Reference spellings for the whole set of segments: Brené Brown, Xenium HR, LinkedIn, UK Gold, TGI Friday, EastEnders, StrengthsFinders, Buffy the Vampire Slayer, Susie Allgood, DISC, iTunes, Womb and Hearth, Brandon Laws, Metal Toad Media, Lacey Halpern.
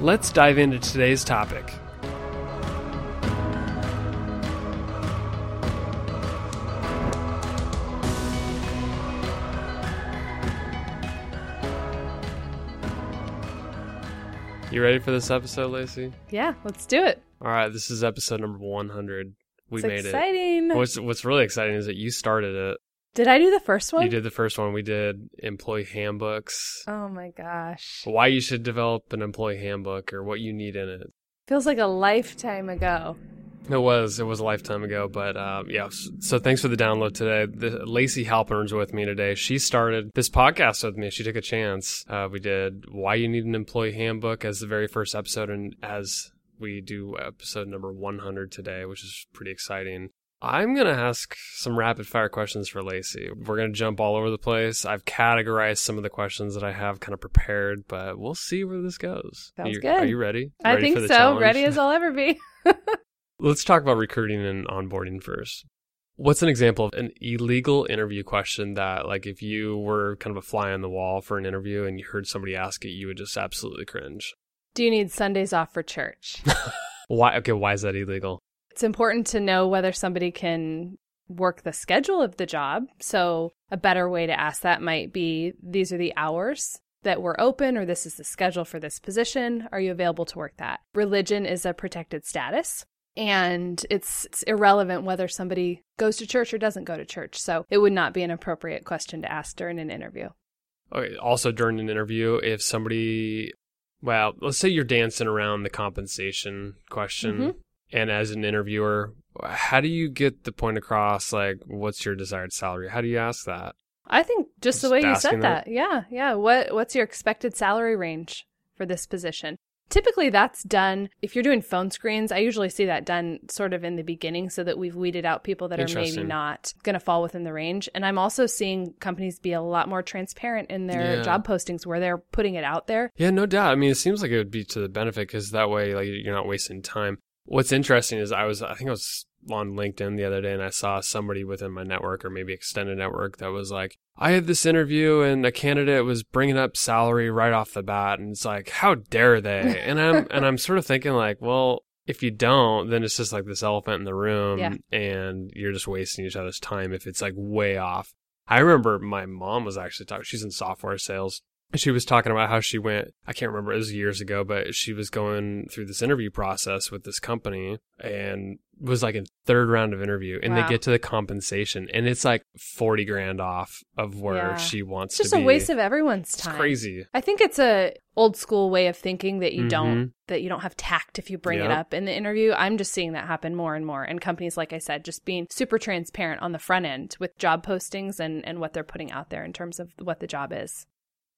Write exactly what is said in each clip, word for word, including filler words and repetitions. Let's dive into today's topic. You ready for this episode, Lacey? Yeah, let's do it. All right, this is episode number one hundred. We it's made exciting. it. What's What's really exciting is that you started it. Did I do the first one? You did the first one. We did employee handbooks. Oh my gosh. Why you should develop an employee handbook or what you need in it. Feels like a lifetime ago. It was. It was a lifetime ago. But uh, yeah, so thanks for the download today. The, Lacey Halpern's with me today. She started this podcast with me. She took a chance. Uh, we did Why You Need an Employee Handbook as the very first episode, and as we do episode number one hundred today, which is pretty exciting. I'm going to ask some rapid fire questions for Lacey. We're going to jump all over the place. I've categorized some of the questions that I have kind of prepared, but we'll see where this goes. Sounds are you, good. Are you ready? I ready think for the so. Challenge? Ready as I'll ever be. Let's talk about recruiting and onboarding first. What's an example of an illegal interview question that, like, if you were kind of a fly on the wall for an interview and you heard somebody ask it, you would just absolutely cringe? Do you need Sundays off for church? Why? Okay, why is that illegal? It's important to know whether somebody can work the schedule of the job. So a better way to ask that might be, these are the hours that we're open, or this is the schedule for this position. Are you available to work that? Religion is a protected status, and it's, it's irrelevant whether somebody goes to church or doesn't go to church. So it would not be an appropriate question to ask during an interview. Okay. Also, during an interview, if somebody, well, let's say you're dancing around the compensation question. Mm-hmm. And as an interviewer, how do you get the point across, like, what's your desired salary? How do you ask that? I think just, just the way you said that. that. Yeah, yeah. What What's your expected salary range for this position? Typically, that's done, if you're doing phone screens, I usually see that done sort of in the beginning so that we've weeded out people that are maybe not going to fall within the range. And I'm also seeing companies be a lot more transparent in their yeah. job postings where they're putting it out there. Yeah, no doubt. I mean, it seems like it would be to the benefit, because that way, like, you're not wasting time. What's interesting is I was, I think I was on LinkedIn the other day, and I saw somebody within my network, or maybe extended network, that was like, I had this interview and a candidate was bringing up salary right off the bat. And it's like, how dare they? And I'm, and I'm sort of thinking, like, well, if you don't, then it's just like this elephant in the room yeah. and you're just wasting each other's time if it's like way off. I remember my mom was actually talking, she's in software sales. She was talking about how she went, I can't remember, it was years ago, but she was going through this interview process with this company and was like in third round of interview, and wow. they get to the compensation and it's like forty grand off of where yeah. she wants to be. It's just a waste of everyone's time. It's crazy. I think it's a old school way of thinking that you mm-hmm. don't, that you don't have tact if you bring yep. it up in the interview. I'm just seeing that happen more and more. And companies, like I said, just being super transparent on the front end with job postings and, and what they're putting out there in terms of what the job is.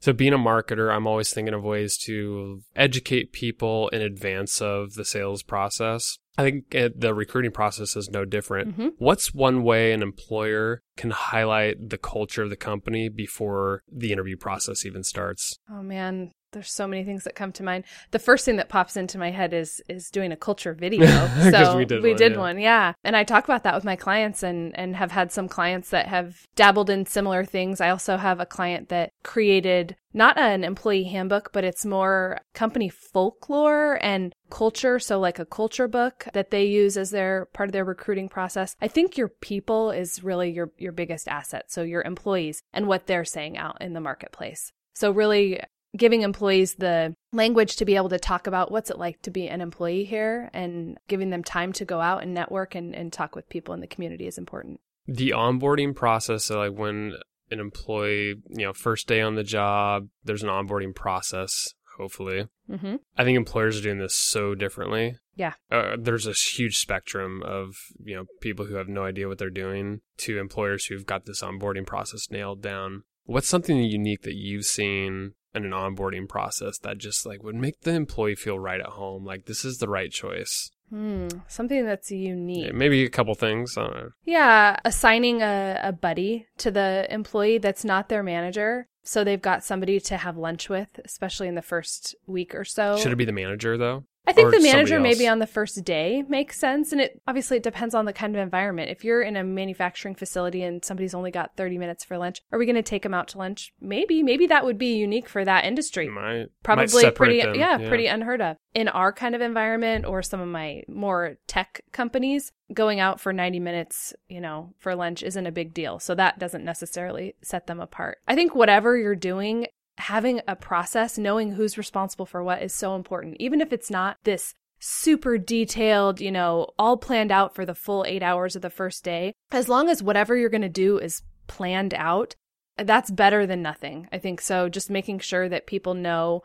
So being a marketer, I'm always thinking of ways to educate people in advance of the sales process. I think the recruiting process is no different. Mm-hmm. What's one way an employer can highlight the culture of the company before the interview process even starts? Oh, man. There's so many things that come to mind. The first thing that pops into my head is is doing a culture video. So we did, we one, did yeah. one, yeah. And I talk about that with my clients, and, and have had some clients that have dabbled in similar things. I also have a client that created not an employee handbook, but it's more company folklore and culture. So like a culture book that they use as their part of their recruiting process. I think your people is really your, your biggest asset. So your employees and what they're saying out in the marketplace. So really giving employees the language to be able to talk about what's it like to be an employee here, and giving them time to go out and network and, and talk with people in the community is important. The onboarding process, so like when an employee, you know, first day on the job, there's an onboarding process, hopefully. Mm-hmm. I think employers are doing this so differently. Yeah. Uh, there's this huge spectrum of, you know, people who have no idea what they're doing to employers who've got this onboarding process nailed down. What's something unique that you've seen and an onboarding process that just like would make the employee feel right at home. Like, this is the right choice. Hmm, something that's unique. Yeah, maybe a couple things. I don't know. Yeah, assigning a, a buddy to the employee that's not their manager. So they've got somebody to have lunch with, especially in the first week or so. Should it be the manager, though? I think or the manager maybe on the first day makes sense. And it obviously it depends on the kind of environment. If you're in a manufacturing facility and somebody's only got thirty minutes for lunch, are we going to take them out to lunch? Maybe. Maybe that would be unique for that industry. Might, Probably might pretty, yeah, yeah, pretty unheard of. In our kind of environment or some of my more tech companies, going out for ninety minutes, you know, for lunch isn't a big deal. So that doesn't necessarily set them apart. I think whatever you're doing, having a process, knowing who's responsible for what is so important, even if it's not this super detailed, you know, all planned out for the full eight hours of the first day. As long as whatever you're going to do is planned out, that's better than nothing, I think. So just making sure that people know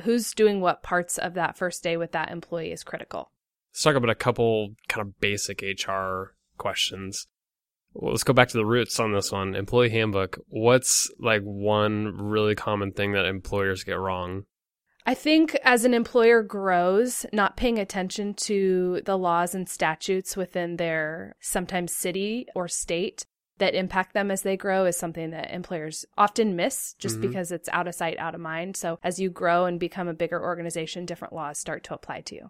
who's doing what parts of that first day with that employee is critical. Let's talk about a couple kind of basic H R questions. Well, let's go back to the roots on this one. Employee handbook. What's like one really common thing that employers get wrong? I think as an employer grows, not paying attention to the laws and statutes within their sometimes city or state that impact them as they grow is something that employers often miss just mm-hmm. because it's out of sight, out of mind. So as you grow and become a bigger organization, different laws start to apply to you.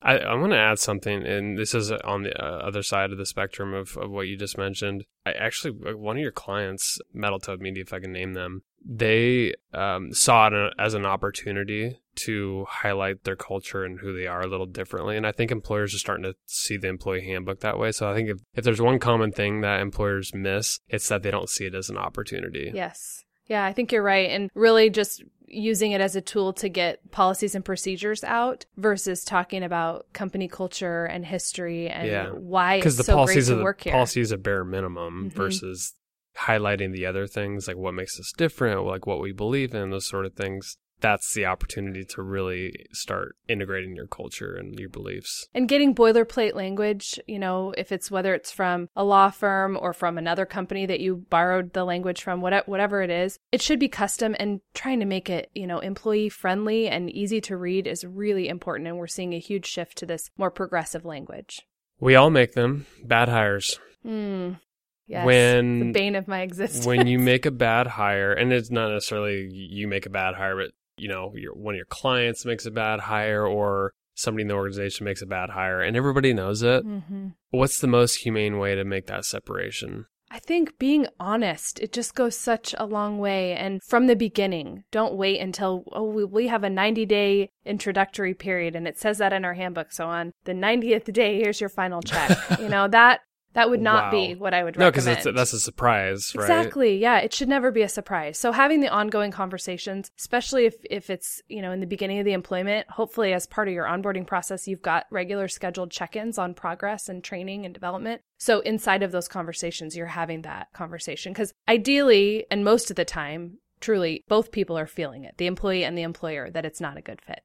I, I want to add something, and this is on the uh, other side of the spectrum of, of what you just mentioned. I actually, one of your clients, Metal Toad Media, if I can name them, they um, saw it as an opportunity to highlight their culture and who they are a little differently. And I think employers are starting to see the employee handbook that way. So I think if, if there's one common thing that employers miss, it's that they don't see it as an opportunity. Yes. Yeah, I think you're right. And really just using it as a tool to get policies and procedures out versus talking about company culture and history and yeah. why it's the so great to the, work here. Because the policies are bare minimum mm-hmm. versus highlighting the other things, like what makes us different, like what we believe in, those sort of things. That's the opportunity to really start integrating your culture and your beliefs. And getting boilerplate language, you know, if it's whether it's from a law firm or from another company that you borrowed the language from, whatever it is, it should be custom, and trying to make it, you know, employee friendly and easy to read is really important. And we're seeing a huge shift to this more progressive language. We all make them. Bad hires. Hmm. Yes, when, the bane of my existence. When you make a bad hire, and it's not necessarily you make a bad hire, but you know, your, one of your clients makes a bad hire or somebody in the organization makes a bad hire and everybody knows it. Mm-hmm. What's the most humane way to make that separation? I think being honest, it just goes such a long way. And from the beginning, don't wait until, oh, we, we have a ninety-day introductory period and it says that in our handbook. So on the ninetieth day, here's your final check. You know, that That would not wow. be what I would recommend. No, because that's, that's a surprise, right? Exactly. Yeah, it should never be a surprise. So having the ongoing conversations, especially if, if it's, you know, in the beginning of the employment, hopefully as part of your onboarding process, you've got regular scheduled check-ins on progress and training and development. So inside of those conversations, you're having that conversation. Because ideally, and most of the time, truly, both people are feeling it, the employee and the employer, that it's not a good fit.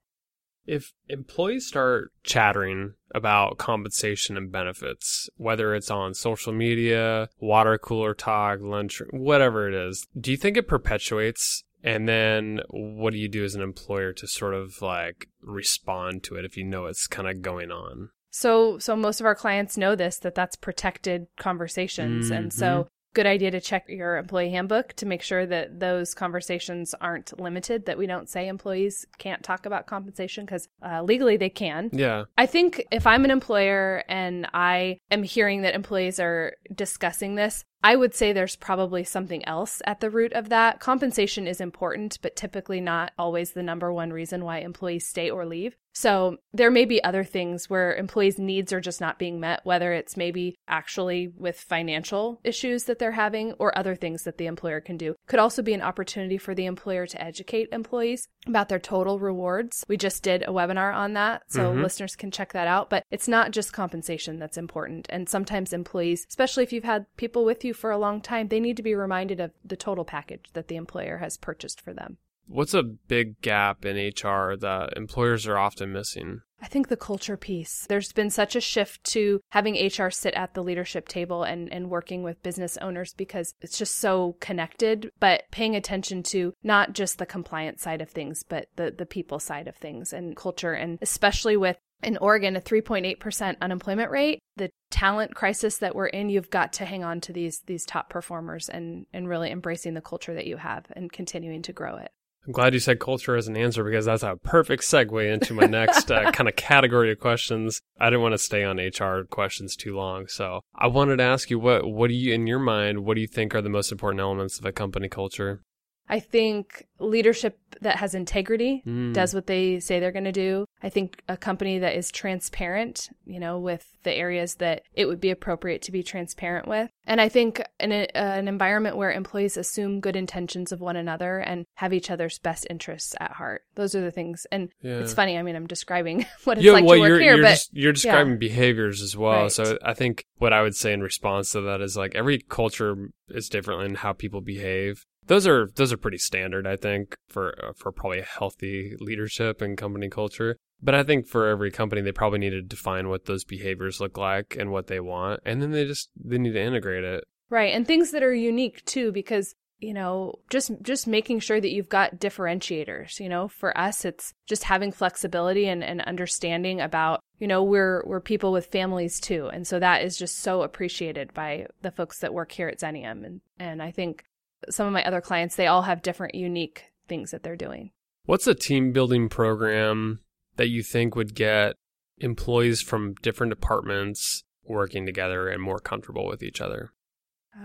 If employees start chattering about compensation and benefits, whether it's on social media, water cooler talk, lunch, whatever it is, do you think it perpetuates? And then what do you do as an employer to sort of like respond to it if you know it's kind of going on? So, so most of our clients know this, that that's protected conversations. Mm-hmm. And so good idea to check your employee handbook to make sure that those conversations aren't limited, that we don't say employees can't talk about compensation because uh, legally they can. Yeah. I think if I'm an employer and I am hearing that employees are discussing this, I would say there's probably something else at the root of that. Compensation is important, but typically not always the number one reason why employees stay or leave. So there may be other things where employees' needs are just not being met, whether it's maybe actually with financial issues that they're having or other things that the employer can do. Could also be an opportunity for the employer to educate employees about their total rewards. We just did a webinar on that, so mm-hmm. listeners can check that out. But it's not just compensation that's important. And sometimes employees, especially if you've had people with you for a long time, they need to be reminded of the total package that the employer has purchased for them. What's a big gap in H R that employers are often missing? I think the culture piece. There's been such a shift to having H R sit at the leadership table and, and working with business owners because it's just so connected, but paying attention to not just the compliance side of things, but the, the people side of things and culture. And especially with, in Oregon, a three point eight percent unemployment rate, the talent crisis that we're in, you've got to hang on to these these top performers and, and really embracing the culture that you have and continuing to grow it. I'm glad you said culture as an answer because that's a perfect segue into my next uh, kind of category of questions. I didn't want to stay on H R questions too long. So I wanted to ask you, what what do you, in your mind, what do you think are the most important elements of a company culture? I think leadership that has integrity, mm. does what they say they're going to do. I think a company that is transparent, you know, with the areas that it would be appropriate to be transparent with. And I think in a, an environment where employees assume good intentions of one another and have each other's best interests at heart. Those are the things. And yeah. It's funny. I mean, I'm describing what it's yeah, like well, to work you're, here, you're but just, you're describing yeah. behaviors as well. Right. So I think what I would say in response to that is like every culture is different in how people behave. Those are those are pretty standard, I think, for for probably healthy leadership and company culture. But I think for every company, they probably need to define what those behaviors look like and what they want, and then they just they need to integrate it. Right, and things that are unique too, because you know, just just making sure that you've got differentiators. You know, for us, it's just having flexibility and, and understanding about. You know, we're we're people with families too, and so that is just so appreciated by the folks that work here at Xenium, and and I think. Some of my other clients, they all have different unique things that they're doing. What's a team building program that you think would get employees from different departments working together and more comfortable with each other?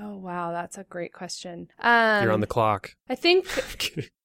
Oh, wow. That's a great question. Um, You're on the clock. I think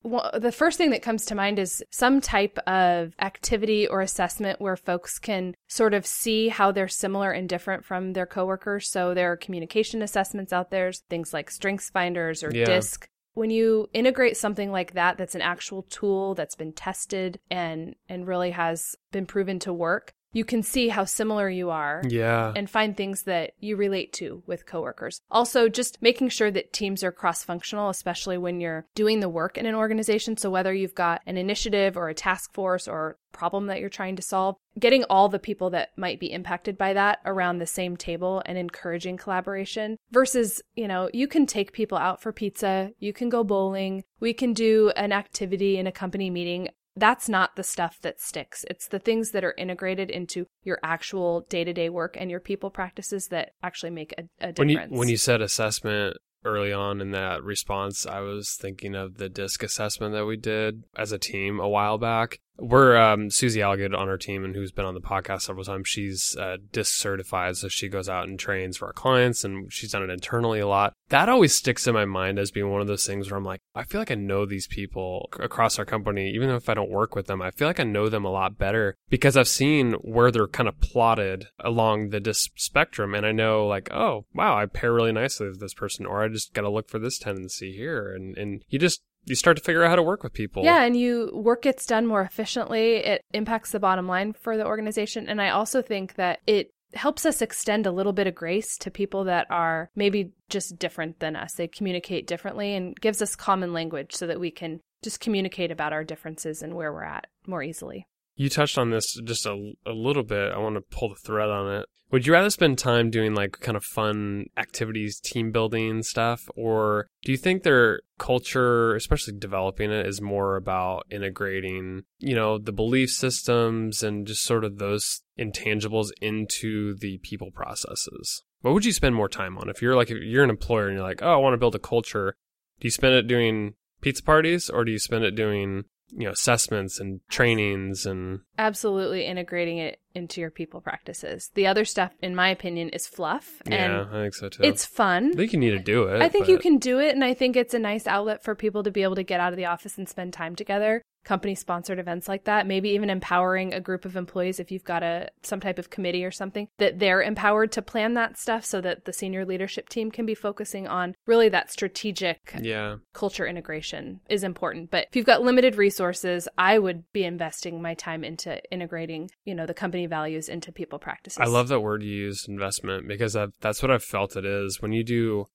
well, the first thing that comes to mind is some type of activity or assessment where folks can sort of see how they're similar and different from their coworkers. So there are communication assessments out there, things like StrengthsFinders or yeah. D I S C. When you integrate something like that, that's an actual tool that's been tested and and really has been proven to work, you can see how similar you are yeah. and find things that you relate to with coworkers. Also, just making sure that teams are cross-functional, especially when you're doing the work in an organization. So whether you've got an initiative or a task force or problem that you're trying to solve, getting all the people that might be impacted by that around the same table and encouraging collaboration versus, you know, you can take people out for pizza, you can go bowling, we can do an activity in a company meeting. That's not the stuff that sticks. It's the things that are integrated into your actual day-to-day work and your people practices that actually make a, a difference. When you, when you said assessment early on in that response, I was thinking of the D I S C assessment that we did as a team a while back. We're um, Susie Allgood on our team and who's been on the podcast several times. She's uh, D I S C certified, so she goes out and trains for our clients, and she's done it internally a lot. That always sticks in my mind as being one of those things where I'm like, I feel like I know these people across our company, even if I don't work with them. I feel like I know them a lot better because I've seen where they're kind of plotted along the D I S C spectrum, and I know like, oh, wow, I pair really nicely with this person, or I just got to look for this tendency here, and and you just... You start to figure out how to work with people. Yeah, and you work gets done more efficiently. It impacts the bottom line for the organization. And I also think that it helps us extend a little bit of grace to people that are maybe just different than us. They communicate differently and gives us common language so that we can just communicate about our differences and where we're at more easily. You touched on this just a, a little bit. I want to pull the thread on it. Would you rather spend time doing like kind of fun activities, team building stuff, or do you think their culture, especially developing it, is more about integrating, you know, the belief systems and just sort of those intangibles into the people processes? What would you spend more time on? If you're like, if you're an employer and you're like, oh, I want to build a culture, do you spend it doing pizza parties or do you spend it doing... you know, assessments and trainings and... Absolutely integrating it into your people practices. The other stuff, in my opinion, is fluff. Yeah, and I think so too. It's fun. I think you need to do it. I think but... you can do it, and I think it's a nice outlet for people to be able to get out of the office and spend time together. Company-sponsored events like that, maybe even empowering a group of employees if you've got a some type of committee or something, that they're empowered to plan that stuff so that the senior leadership team can be focusing on really that strategic yeah. culture integration is important. But if you've got limited resources, I would be investing my time into integrating, you know, the company values into people practices. I love that word you used, investment, because I've, that's what I've felt it is. When you do,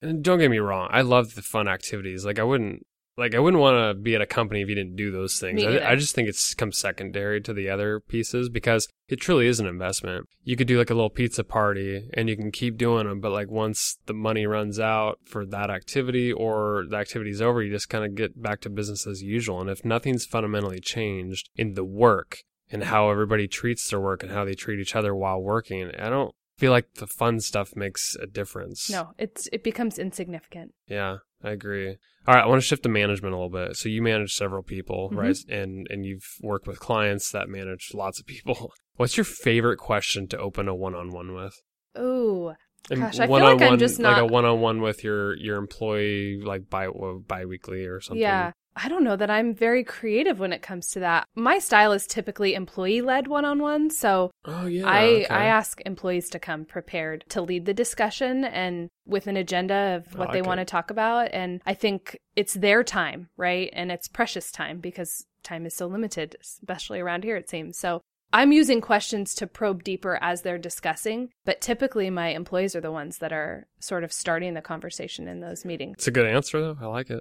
and don't get me wrong, I love the fun activities. Like I wouldn't Like, I wouldn't want to be at a company if you didn't do those things. I, I just think it's come secondary to the other pieces because it truly is an investment. You could do like a little pizza party and you can keep doing them. But like once the money runs out for that activity or the activity's over, you just kind of get back to business as usual. And if nothing's fundamentally changed in the work and how everybody treats their work and how they treat each other while working, I don't feel like the fun stuff makes a difference. No, it's it becomes insignificant. Yeah. I agree. All right, I want to shift to management a little bit. So you manage several people, mm-hmm. right? And and you've worked with clients that manage lots of people. What's your favorite question to open a one-on-one with? Oh, gosh, I feel like I'm just not... Like a one-on-one with your, your employee, like bi- bi-weekly or something. Yeah. I don't know that I'm very creative when it comes to that. My style is typically employee-led one-on-one, so oh, yeah, I, okay. I ask employees to come prepared to lead the discussion and with an agenda of what oh, they okay. want to talk about. And I think it's their time, right? And it's precious time because time is so limited, especially around here, it seems. So I'm using questions to probe deeper as they're discussing, but typically my employees are the ones that are sort of starting the conversation in those meetings. It's a good answer, though. I like it.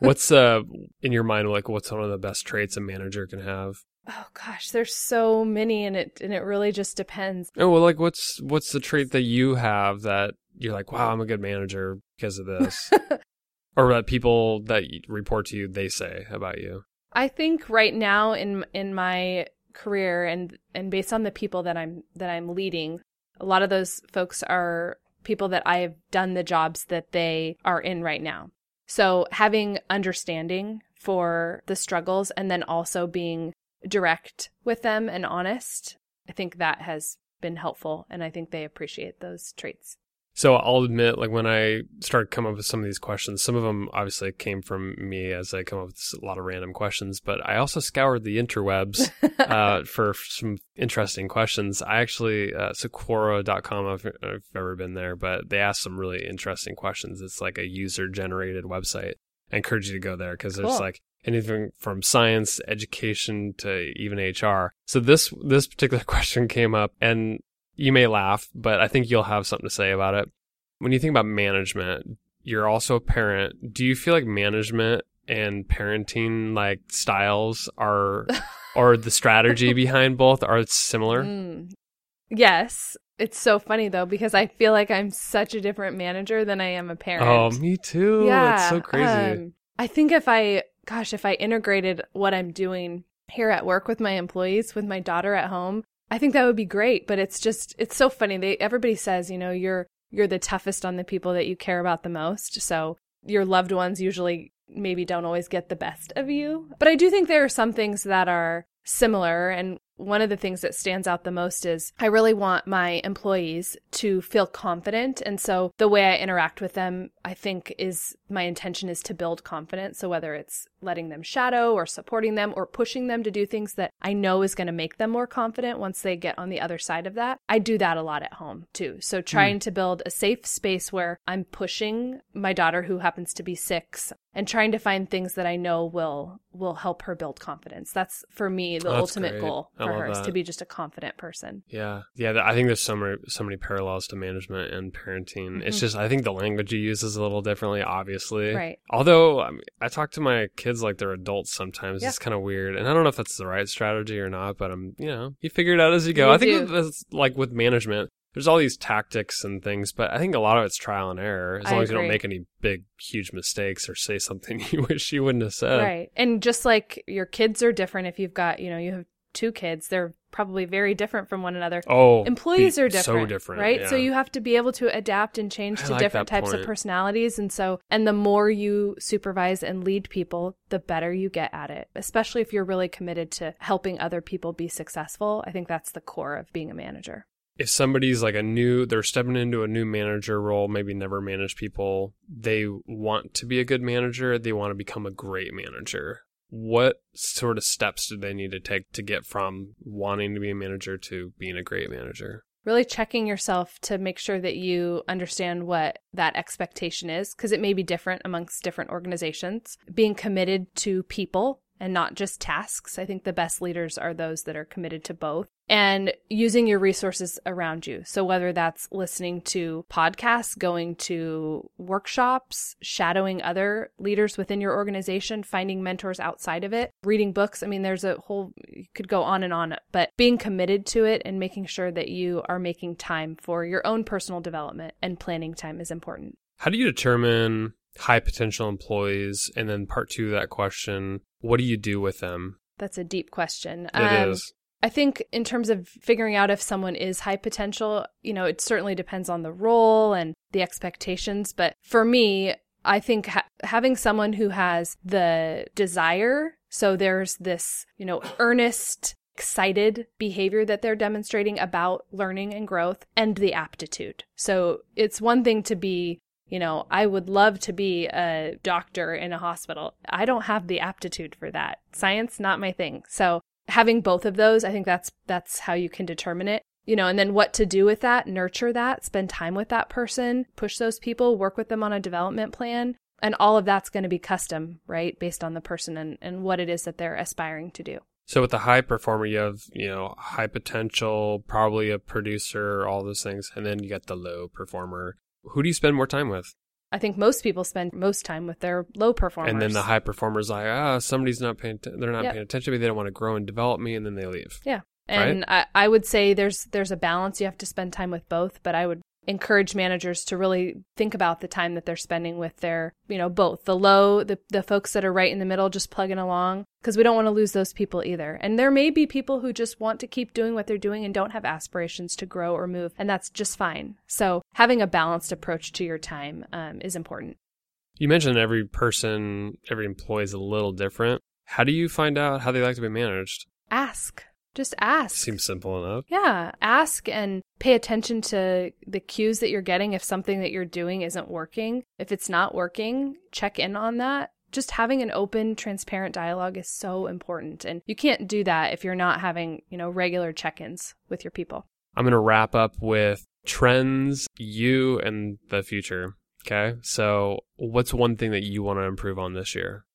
What's, uh, in your mind, like, what's one of the best traits a manager can have? Oh, gosh, there's so many, and it and it really just depends. Oh, well, like, what's what's the trait that you have that you're like, wow, I'm a good manager because of this? Or that people that report to you, they say about you? I think right now in in my... career and and based on the people that I'm that I'm leading, a lot of those folks are people that I have done the jobs that they are in right now. So having understanding for the struggles and then also being direct with them and honest, I think that has been helpful, and I think they appreciate those traits. So I'll admit, like when I started coming up with some of these questions, some of them obviously came from me as I come up with a lot of random questions, but I also scoured the interwebs uh, for some interesting questions. I actually, uh, Sequoia dot com, I've, I've ever been there, but they asked some really interesting questions. It's like a user-generated website. I encourage you to go there because cool. There's like anything from science, education, to even H R. So this this particular question came up, and you may laugh, but I think you'll have something to say about it. When you think about management, you're also a parent. Do you feel like management and parenting like styles are, or the strategy behind both are similar? Mm. Yes. It's so funny though, because I feel like I'm such a different manager than I am a parent. Oh, me too. Yeah. It's so crazy. Um, I think if I, gosh, if I integrated what I'm doing here at work with my employees, with my daughter at home, I think that would be great, but it's just, it's so funny. They, everybody says, you know, you're you're the toughest on the people that you care about the most. So your loved ones usually maybe don't always get the best of you. But I do think there are some things that are similar. And one of the things that stands out the most is I really want my employees to feel confident. And so the way I interact with them, I think is my intention is to build confidence. So whether it's letting them shadow or supporting them or pushing them to do things that I know is going to make them more confident once they get on the other side of that, I do that a lot at home too. So trying mm. to build a safe space where I'm pushing my daughter, who happens to be six, and trying to find things that I know will will help her build confidence. That's for me the That's ultimate great. goal for her, is to be just a confident person. Yeah, yeah. I think there's so many so many parallels to management and parenting. Mm-hmm. It's just I think the language you use is a little differently, obviously. Right. Although I, mean, I talk to my kids like they're adults sometimes. Yeah. It's kind of weird, and I don't know if that's the right strategy or not. But I'm, you know, you figure it out as you go. You I think do. that's like with management. There's all these tactics and things, but I think a lot of it's trial and error, as I long agree. as you don't make any big, huge mistakes or say something you wish you wouldn't have said. Right. And just like your kids are different, if you've got, you know, you have two kids, they're probably very different from one another. Oh, employees are different, so different, right? Yeah. So you have to be able to adapt and change I to like different types point. of personalities. And so, and the more you supervise and lead people, the better you get at it, especially if you're really committed to helping other people be successful. I think that's the core of being a manager. If somebody's like a new, they're stepping into a new manager role, maybe never managed people, they want to be a good manager, they want to become a great manager. What sort of steps do they need to take to get from wanting to be a manager to being a great manager? Really checking yourself to make sure that you understand what that expectation is, because it may be different amongst different organizations. Being committed to people and not just tasks. I think the best leaders are those that are committed to both. And using your resources around you. So whether that's listening to podcasts, going to workshops, shadowing other leaders within your organization, finding mentors outside of it, reading books. I mean, there's a whole, you could go on and on, but being committed to it and making sure that you are making time for your own personal development and planning time is important. How do you determine high potential employees? And then part two of that question, what do you do with them? That's a deep question. It um, is. I think in terms of figuring out if someone is high potential, you know, it certainly depends on the role and the expectations. But for me, I think ha- having someone who has the desire, so there's this, you know, earnest, excited behavior that they're demonstrating about learning and growth, and the aptitude. So it's one thing to be, you know, I would love to be a doctor in a hospital. I don't have the aptitude for that. Science, not my thing. So having both of those, I think that's that's how you can determine it, you know, and then what to do with that, nurture that, spend time with that person, push those people, work with them on a development plan. And all of that's going to be custom, right, based on the person and, and what it is that they're aspiring to do. So with a high performer, you have, you know, high potential, probably a producer, all those things. And then you got the low performer. Who do you spend more time with? I think most people spend most time with their low performers. And then the high performers like, ah, oh, somebody's not paying, t- they're not yep. paying attention to me. They don't want to grow and develop me. And then they leave. Yeah. And right? I, I would say there's, there's a balance. You have to spend time with both, but I would encourage managers to really think about the time that they're spending with their, you know, both the low, the, the folks that are right in the middle, just plugging along, because we don't want to lose those people either. And there may be people who just want to keep doing what they're doing and don't have aspirations to grow or move. And that's just fine. So having a balanced approach to your time um, is important. You mentioned every person, every employee is a little different. How do you find out how they like to be managed? Ask. Just ask. Seems simple enough. Yeah. Ask and pay attention to the cues that you're getting. If something that you're doing isn't working, if it's not working, check in on that. Just having an open, transparent dialogue is so important. And you can't do that if you're not having, you know, regular check-ins with your people. I'm going to wrap up with trends, you, and the future. Okay. So what's one thing that you want to improve on this year?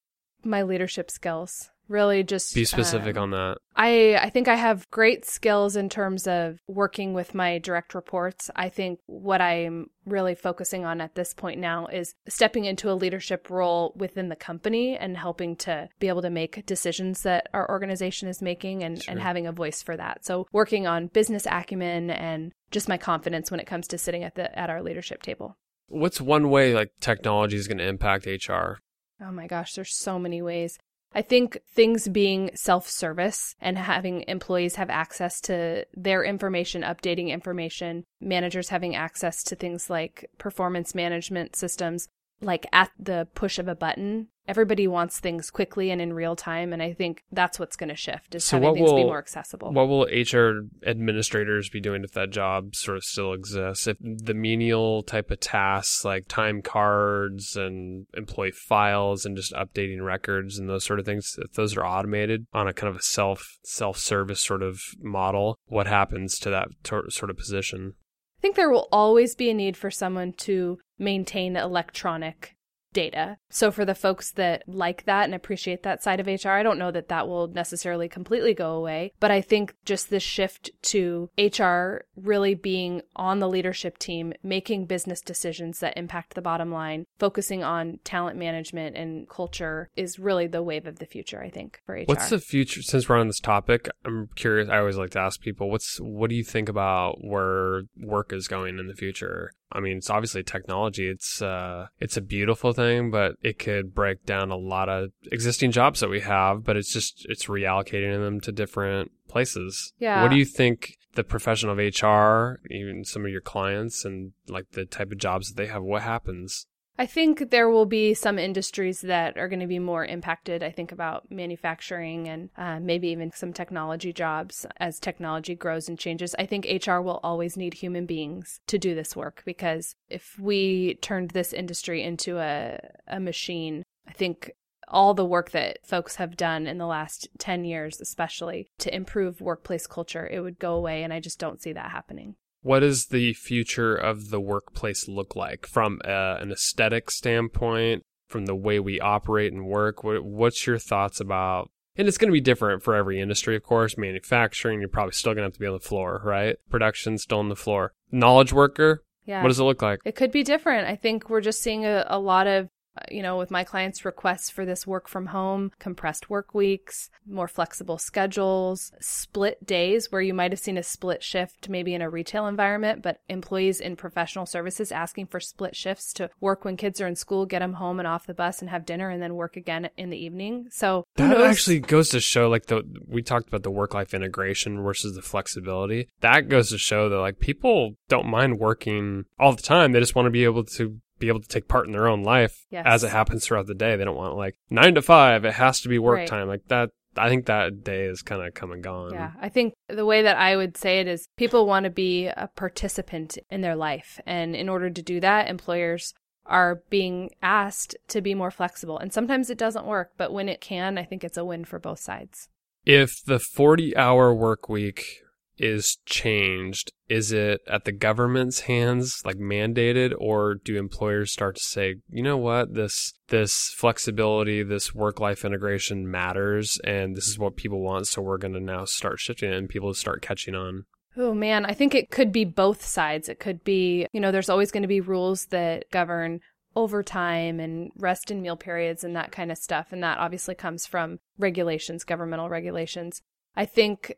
My leadership skills. Really just... Be specific um, on that. I, I think I have great skills in terms of working with my direct reports. I think what I'm really focusing on at this point now is stepping into a leadership role within the company and helping to be able to make decisions that our organization is making and, sure. and having a voice for that. So working on business acumen and just my confidence when it comes to sitting at the at our leadership table. What's one way like technology is going to impact H R? Oh my gosh, there's so many ways. I think things being self-service and having employees have access to their information, updating information, managers having access to things like performance management systems, like at the push of a button. Everybody wants things quickly and in real time. And I think that's what's going to shift is having things be more accessible. What will H R administrators be doing if that job sort of still exists? If the menial type of tasks like time cards and employee files and just updating records and those sort of things, if those are automated on a kind of a self, self-service sort of model, what happens to that t- sort of position? I think there will always be a need for someone to maintain electronic data. So for the folks that like that and appreciate that side of H R, I don't know that that will necessarily completely go away. But I think just this shift to H R really being on the leadership team, making business decisions that impact the bottom line, focusing on talent management and culture is really the wave of the future, I think, for H R. What's the future? Since we're on this topic, I'm curious. I always like to ask people, what's what do you think about where work is going in the future? I mean, it's obviously technology. It's uh, it's a beautiful thing, but it could break down a lot of existing jobs that we have, but it's just, it's reallocating them to different places. Yeah. What do you think the profession of H R, even some of your clients and like the type of jobs that they have, what happens? I think there will be some industries that are going to be more impacted. I think about manufacturing and uh, maybe even some technology jobs as technology grows and changes. I think H R will always need human beings to do this work because if we turned this industry into a, a machine, I think all the work that folks have done in the last ten years, especially to improve workplace culture, it would go away. And I just don't see that happening. What does the future of the workplace look like from uh, an aesthetic standpoint, from the way we operate and work? What, what's your thoughts about And it's going to be different for every industry, of course. Manufacturing, you're probably still going to have to be on the floor, right? Production, still on the floor. Knowledge worker, yeah. What does it look like? It could be different. I think we're just seeing a, a lot of, you know, with my clients' requests for this work from home, compressed work weeks, more flexible schedules, split days where you might have seen a split shift maybe in a retail environment, but employees in professional services asking for split shifts to work when kids are in school, get them home and off the bus and have dinner and then work again in the evening. So that actually goes to show, like, the we talked about the work-life integration versus the flexibility. That goes to show that, like, people don't mind working all the time. They just want to be able to be able to take part in their own life yes. as it happens throughout the day. They don't want, like, nine to five, it has to be work right. time. Like that, I think that day is kind of come and gone. Yeah. I think the way that I would say it is people want to be a participant in their life. And in order to do that, employers are being asked to be more flexible. And sometimes it doesn't work, but when it can, I think it's a win for both sides. If the forty hour work week is changed, is it at the government's hands, like mandated, or do employers start to say, you know what, this this flexibility, this work-life integration matters, and this is what people want, so we're going to now start shifting it, and people start catching on? Oh, man, I think it could be both sides. It could be, you know, there's always going to be rules that govern overtime and rest and meal periods and that kind of stuff, and that obviously comes from regulations, governmental regulations. I think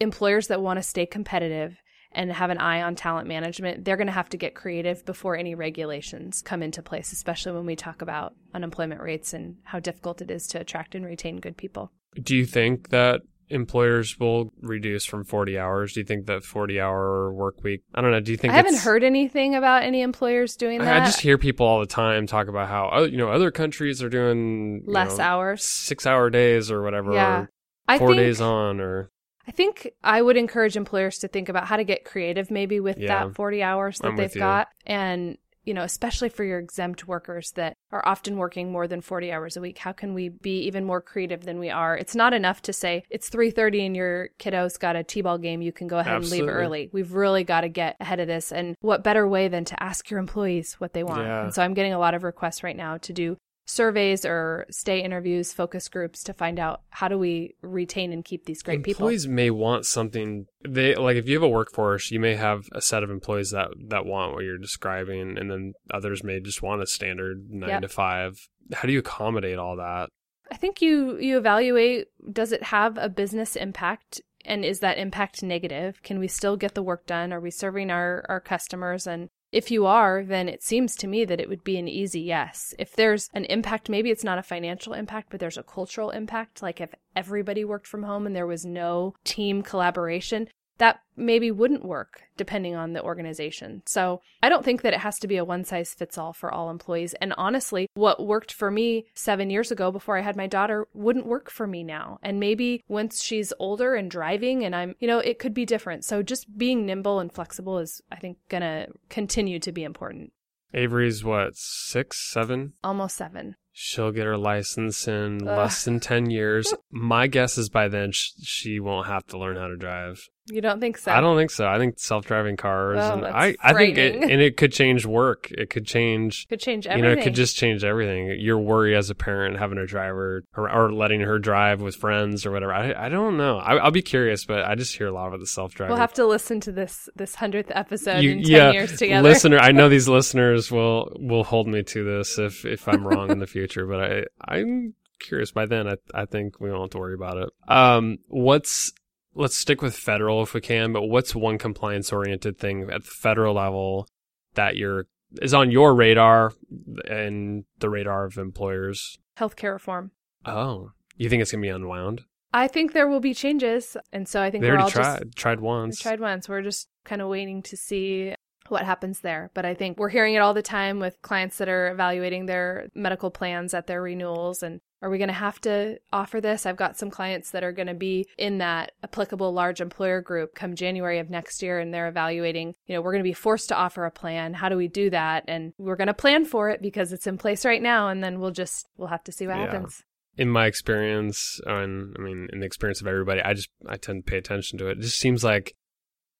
employers that want to stay competitive and have an eye on talent management, they're going to have to get creative before any regulations come into place, especially when we talk about unemployment rates and how difficult it is to attract and retain good people. Do you think that employers will reduce from forty hours? Do you think that forty hour work week? I don't know. Do you think I haven't heard anything about any employers doing that? I just hear people all the time talk about how, you know, other countries are doing less you know, hours, six hour days or whatever, yeah. or I four think... days on or... I think I would encourage employers to think about how to get creative maybe with yeah, that forty hours that I'm they've got. And, you know, especially for your exempt workers that are often working more than forty hours a week, how can we be even more creative than we are? It's not enough to say it's three thirty and your kiddo's got a T-ball game. You can go ahead Absolutely. and leave early. We've really got to get ahead of this. And what better way than to ask your employees what they want? Yeah. And so I'm getting a lot of requests right now to do surveys or stay interviews, focus groups to find out how do we retain and keep these great employees people. Employees may want something. They like if you have a workforce, you may have a set of employees that, that want what you're describing, and then others may just want a standard nine yep. to five. How do you accommodate all that? I think you you evaluate, does it have a business impact? And is that impact negative? Can we still get the work done? Are we serving our, our customers? And if you are, then it seems to me that it would be an easy yes. If there's an impact, maybe it's not a financial impact, but there's a cultural impact. Like if everybody worked from home and there was no team collaboration, that maybe wouldn't work depending on the organization. So I don't think that it has to be a one size fits all for all employees. And honestly, what worked for me seven years ago before I had my daughter wouldn't work for me now. And maybe once she's older and driving and I'm, you know, it could be different. So just being nimble and flexible is, I think, going to continue to be important. Avery's what, six, seven? Almost seven. She'll get her license in Ugh. less than ten years. My guess is by then sh- she won't have to learn how to drive. You don't think so? I don't think so. I think self-driving cars oh, and I, I think it, and it could change work. It could change could change everything. You know, it could just change everything. Your worry as a parent having a driver or, or letting her drive with friends or whatever. I I don't know. I, I'll be curious, but I just hear a lot about the self-driving. We'll have to listen to this this hundredth episode you, in ten yeah, years together. Listener, I know these listeners will will hold me to this if if I'm wrong in the future, but I I'm curious. By then, I I think we won't have to worry about it. Um, what's Let's stick with federal if we can, but what's one compliance-oriented thing at the federal level that you're, is on your radar and the radar of employers? Healthcare reform. Oh, you think it's going to be unwound? I think there will be changes, and so I think they we're all tried, just... tried once. Tried once. We're just kind of waiting to see what happens there. But I think we're hearing it all the time with clients that are evaluating their medical plans at their renewals and are we going to have to offer this? I've got some clients that are going to be in that applicable large employer group come January of next year, and they're evaluating, you know, we're going to be forced to offer a plan. How do we do that? And we're going to plan for it because it's in place right now, and then we'll just, we'll have to see what yeah. happens. In my experience, and I mean, in the experience of everybody, I just, I tend to pay attention to it. It just seems like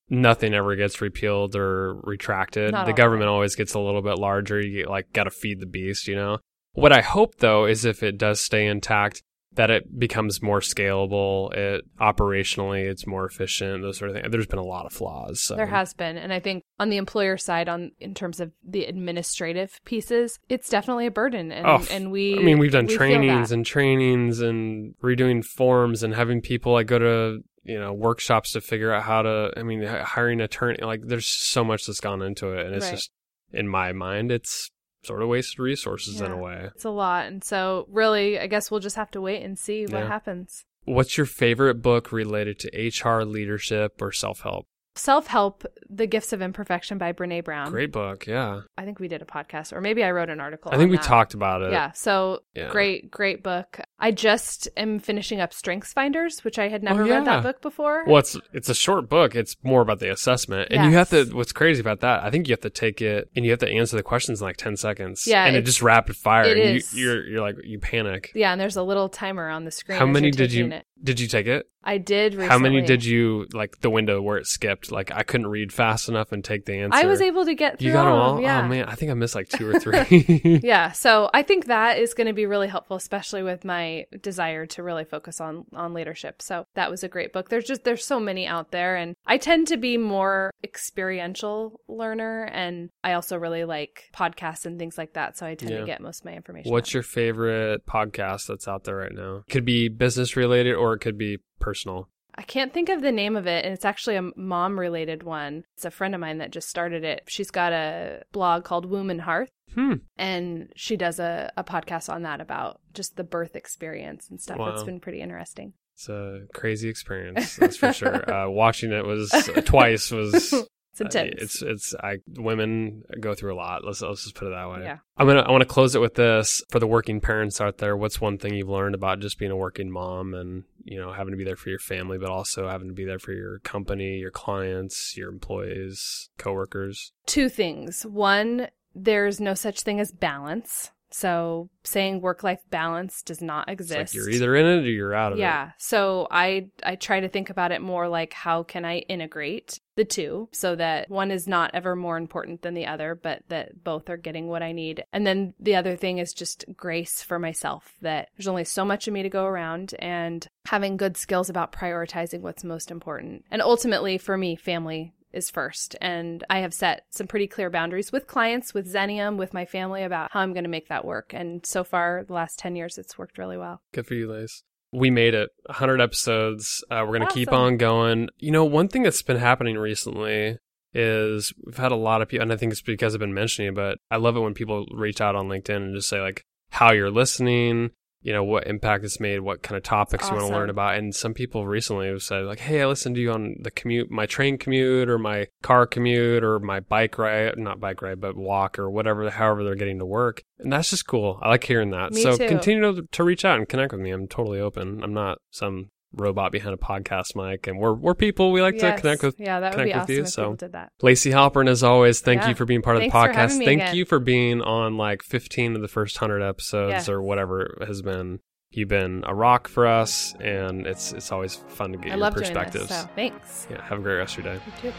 nothing ever gets repealed or retracted. Not the government right. always gets a little bit larger. You like got to feed the beast, you know? What I hope, though, is if it does stay intact, that it becomes more scalable, it operationally it's more efficient, those sort of things. There's been a lot of flaws. So. There has been. And I think on the employer side, on in terms of the administrative pieces, it's definitely a burden. And, oh, and we I mean, we've done we trainings and trainings and redoing forms and having people like go to, you know, workshops to figure out how to, I mean, hiring an attorney, like there's so much that's gone into it. And it's right. just, in my mind, it's sort of wasted resources yeah, in a way. It's a lot. And so really, I guess we'll just have to wait and see what yeah. happens. What's your favorite book related to H R, leadership, or self-help? Self-Help, The Gifts of Imperfection by Brené Brown. Great book, yeah. I think we did a podcast, or maybe I wrote an article I think we that. talked about it. Yeah, so yeah. great, great book. I just am finishing up StrengthsFinders, which I had never oh, yeah. read that book before. Well, it's, it's a short book. It's more about the assessment. And yes. you have to, what's crazy about that, I think you have to take it and you have to answer the questions in like ten seconds. Yeah. And it just rapid fire. It and is. You, you're, you're like, you panic. Yeah, and there's a little timer on the screen. How many did you, it. did you take it? I did recently. How many did you, like the window where it skipped? Like I couldn't read fast enough and take the answer. I was able to get through you got them all. Yeah. Oh man, I think I missed like two or three. Yeah, so I think that is going to be really helpful, especially with my desire to really focus on on leadership. So that was a great book. There's just there's so many out there, and I tend to be more experiential learner, and I also really like podcasts and things like that. So I tend yeah. to get most of my information. What's out. your favorite podcast that's out there right now? It could be business related, or it could be personal. I can't think of the name of it, and it's actually a mom-related one. It's a friend of mine that just started it. She's got a blog called Womb and Hearth, hmm. and she does a, a podcast on that about just the birth experience and stuff. Wow. It's been pretty interesting. It's a crazy experience, that's for sure. Uh, watching it was uh, twice was... It's intense. Uh, it's it's I women go through a lot. Let's let's just put it that way. Yeah. I'm gonna I want to close it with this for the working parents out there. What's one thing you've learned about just being a working mom and you know having to be there for your family, but also having to be there for your company, your clients, your employees, coworkers? Two things. One, there's no such thing as balance. So saying work-life balance does not exist. It's like you're either in it or you're out of yeah. it. Yeah. So I I try to think about it more like how can I integrate the two so that one is not ever more important than the other, but that both are getting what I need. And then the other thing is just grace for myself, that there's only so much of me to go around, and having good skills about prioritizing what's most important. And ultimately for me, family is first. And I have set some pretty clear boundaries with clients, with Xenium, with my family about how I'm going to make that work. And so far, the last ten years, it's worked really well. Good for you, Lace. We made it. one hundred episodes. Uh, we're going to awesome. keep on going. You know, one thing that's been happening recently is we've had a lot of people, and I think it's because I've been mentioning it, but I love it when people reach out on LinkedIn and just say like how you're listening, you know, what impact it's made, what kind of topics awesome. you want to learn about. And some people recently have said like, hey, I listened to you on the commute, my train commute or my car commute or my bike ride, not bike ride, but walk or whatever, however they're getting to work. And that's just cool. I like hearing that. Me so too. Continue to, to reach out and connect with me. I'm totally open. I'm not some robot behind a podcast mic, and we're we're people. We like yes. to connect with yeah, that would be awesome you. If so, people did that. Lacey Halpern, as always, thank yeah. you for being part Thanks of the podcast. Thank again. you for being on like fifteen of the first hundred episodes yes. or whatever it has been. You've been a rock for us, and it's it's always fun to get I your love perspectives. Doing this, so. Thanks. Yeah, have a great rest of your day. You too.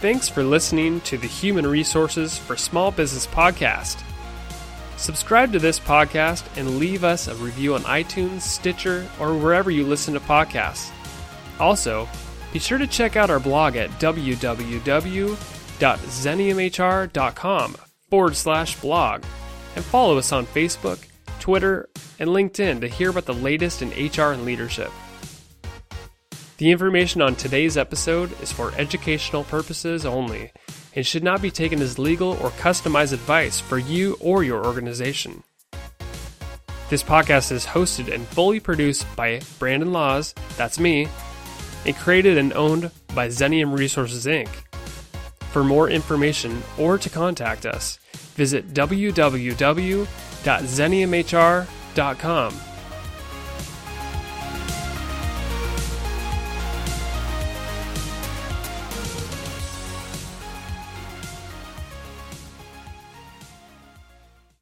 Thanks for listening to the Human Resources for Small Business podcast. Subscribe to this podcast and leave us a review on iTunes, Stitcher, or wherever you listen to podcasts. Also, be sure to check out our blog at www.xeniumhr.com forward slash blog and follow us on Facebook, Twitter, and LinkedIn to hear about the latest in H R and leadership. The information on today's episode is for educational purposes only and should not be taken as legal or customized advice for you or your organization. This podcast is hosted and fully produced by Brandon Laws, that's me, and created and owned by Xenium Resources, Incorporated. For more information or to contact us, visit w w w dot xenium h r dot com.